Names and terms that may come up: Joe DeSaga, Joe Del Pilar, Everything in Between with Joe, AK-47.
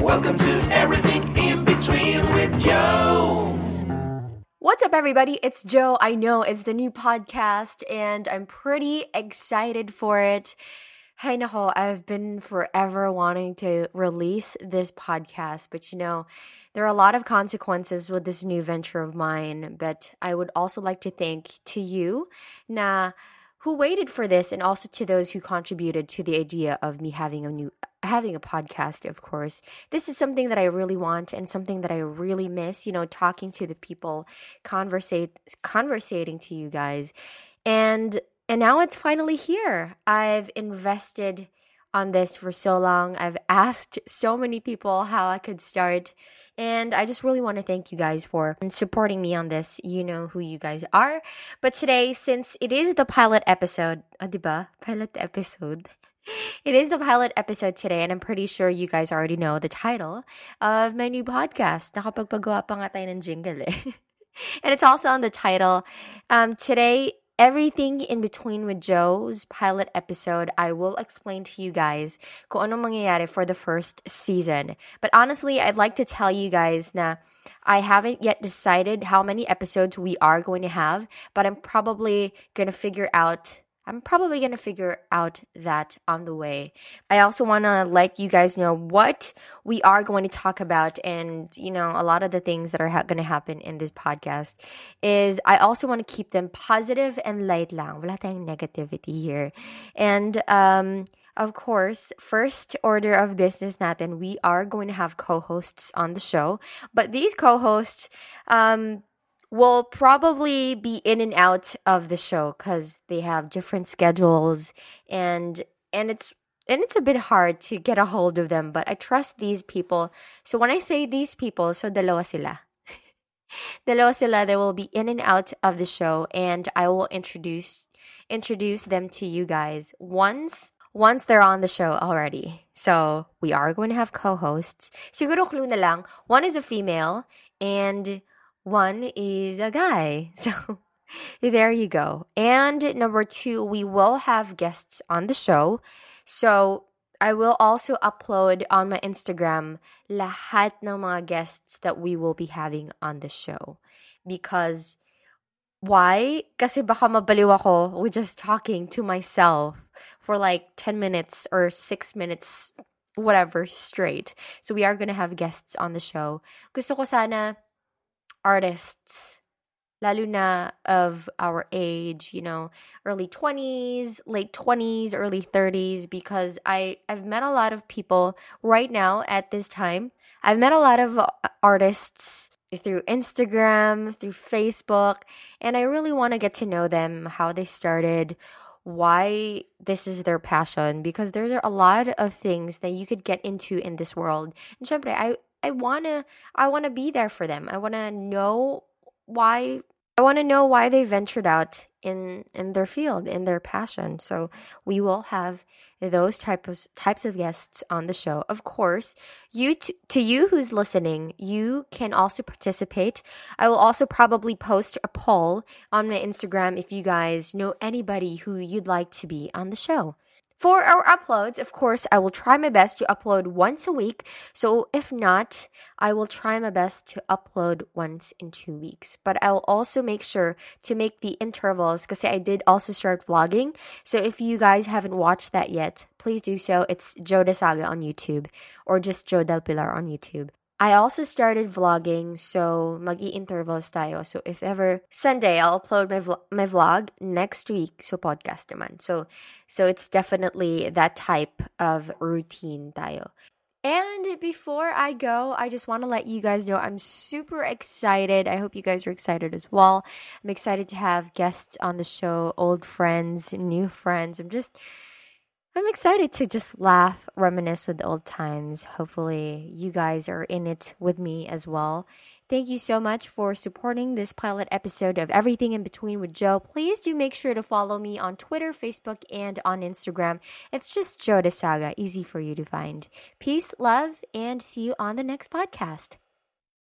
Welcome to Everything in Between with Joe. What's up, everybody? It's Joe. I know it's the new podcast, and I'm pretty excited for it. Hey, Nicole, I've been forever wanting to release this podcast, but you know, there are a lot of consequences with this new venture of mine. But I would also like to thank to you, who waited for this, and also to those who contributed to the idea of me having a podcast, of course. This is something that I really want and something that I really miss, you know, talking to the people, conversating to you guys. And now it's finally here. I've invested on this for so long. I've asked so many people how I could start. And I just really want to thank you guys for supporting me on this. You know who you guys are. But today, since it is the pilot episode, diba? Pilot episode. It is the pilot episode today, and I'm pretty sure you guys already know the title of my new podcast. Nakapagpagawa pa nga tayo ng jingle eh. And it's also on the title. Today, Everything in Between with Joe's pilot episode, I will explain to you guys kung ano mangyayari for the first season. But honestly, I'd like to tell you guys na I haven't yet decided how many episodes we are going to have, but I'm probably going to figure out that on the way. I also want to let you guys know what we are going to talk about, and, you know, a lot of the things that are going to happen in this podcast is I also want to keep them positive and light lang. Wala tayong negativity here. And, of course, first order of business natin, we are going to have co-hosts on the show. But these co-hosts, will probably be in and out of the show because they have different schedules, and it's a bit hard to get a hold of them. But I trust these people. So when I say these people, so dalawa sila. They will be in and out of the show, and I will introduce them to you guys once they're on the show already. So we are going to have co-hosts. Siguro clue na lang. One is a female, and one is a guy. So there you go. And number two, we will have guests on the show. So I will also upload on my Instagram lahat ng mga guests that we will be having on the show. Because why? Kasi baka mabaliw ako with just talking to myself for like 10 minutes or 6 minutes, whatever, straight. So we are going to have guests on the show. Gusto ko sana artists, lalo na of our age, you know, early 20s, late 20s, early 30s, because I've met a lot of people right now at this time. I've met a lot of artists through Instagram, through Facebook, and I really want to get to know them, how they started, why this is their passion, because there's a lot of things that you could get into in this world. And syempre, I wanna be there for them. I wanna know why they ventured out in their field, in their passion. So we will have those types of guests on the show. Of course, to you who's listening, you can also participate. I will also probably post a poll on my Instagram if you guys know anybody who you'd like to be on the show. For our uploads, of course, I will try my best to upload once a week. So if not, I will try my best to upload once in 2 weeks. But I will also make sure to make the intervals, because I did also start vlogging. So if you guys haven't watched that yet, please do so. It's Joe DeSaga on YouTube, or just Joe Del Pilar on YouTube. I also started vlogging, so mag-i-intervals tayo. So if ever Sunday, I'll upload my vlog next week, so podcast naman. So it's definitely that type of routine tayo. And before I go, I just want to let you guys know I'm super excited. I hope you guys are excited as well. I'm excited to have guests on the show, old friends, new friends. I'm excited to just laugh, reminisce with old times. Hopefully, you guys are in it with me as well. Thank you so much for supporting this pilot episode of Everything in Between with Joe. Please do make sure to follow me on Twitter, Facebook, and on Instagram. It's just Joe DeSaga, easy for you to find. Peace, love, and see you on the next podcast.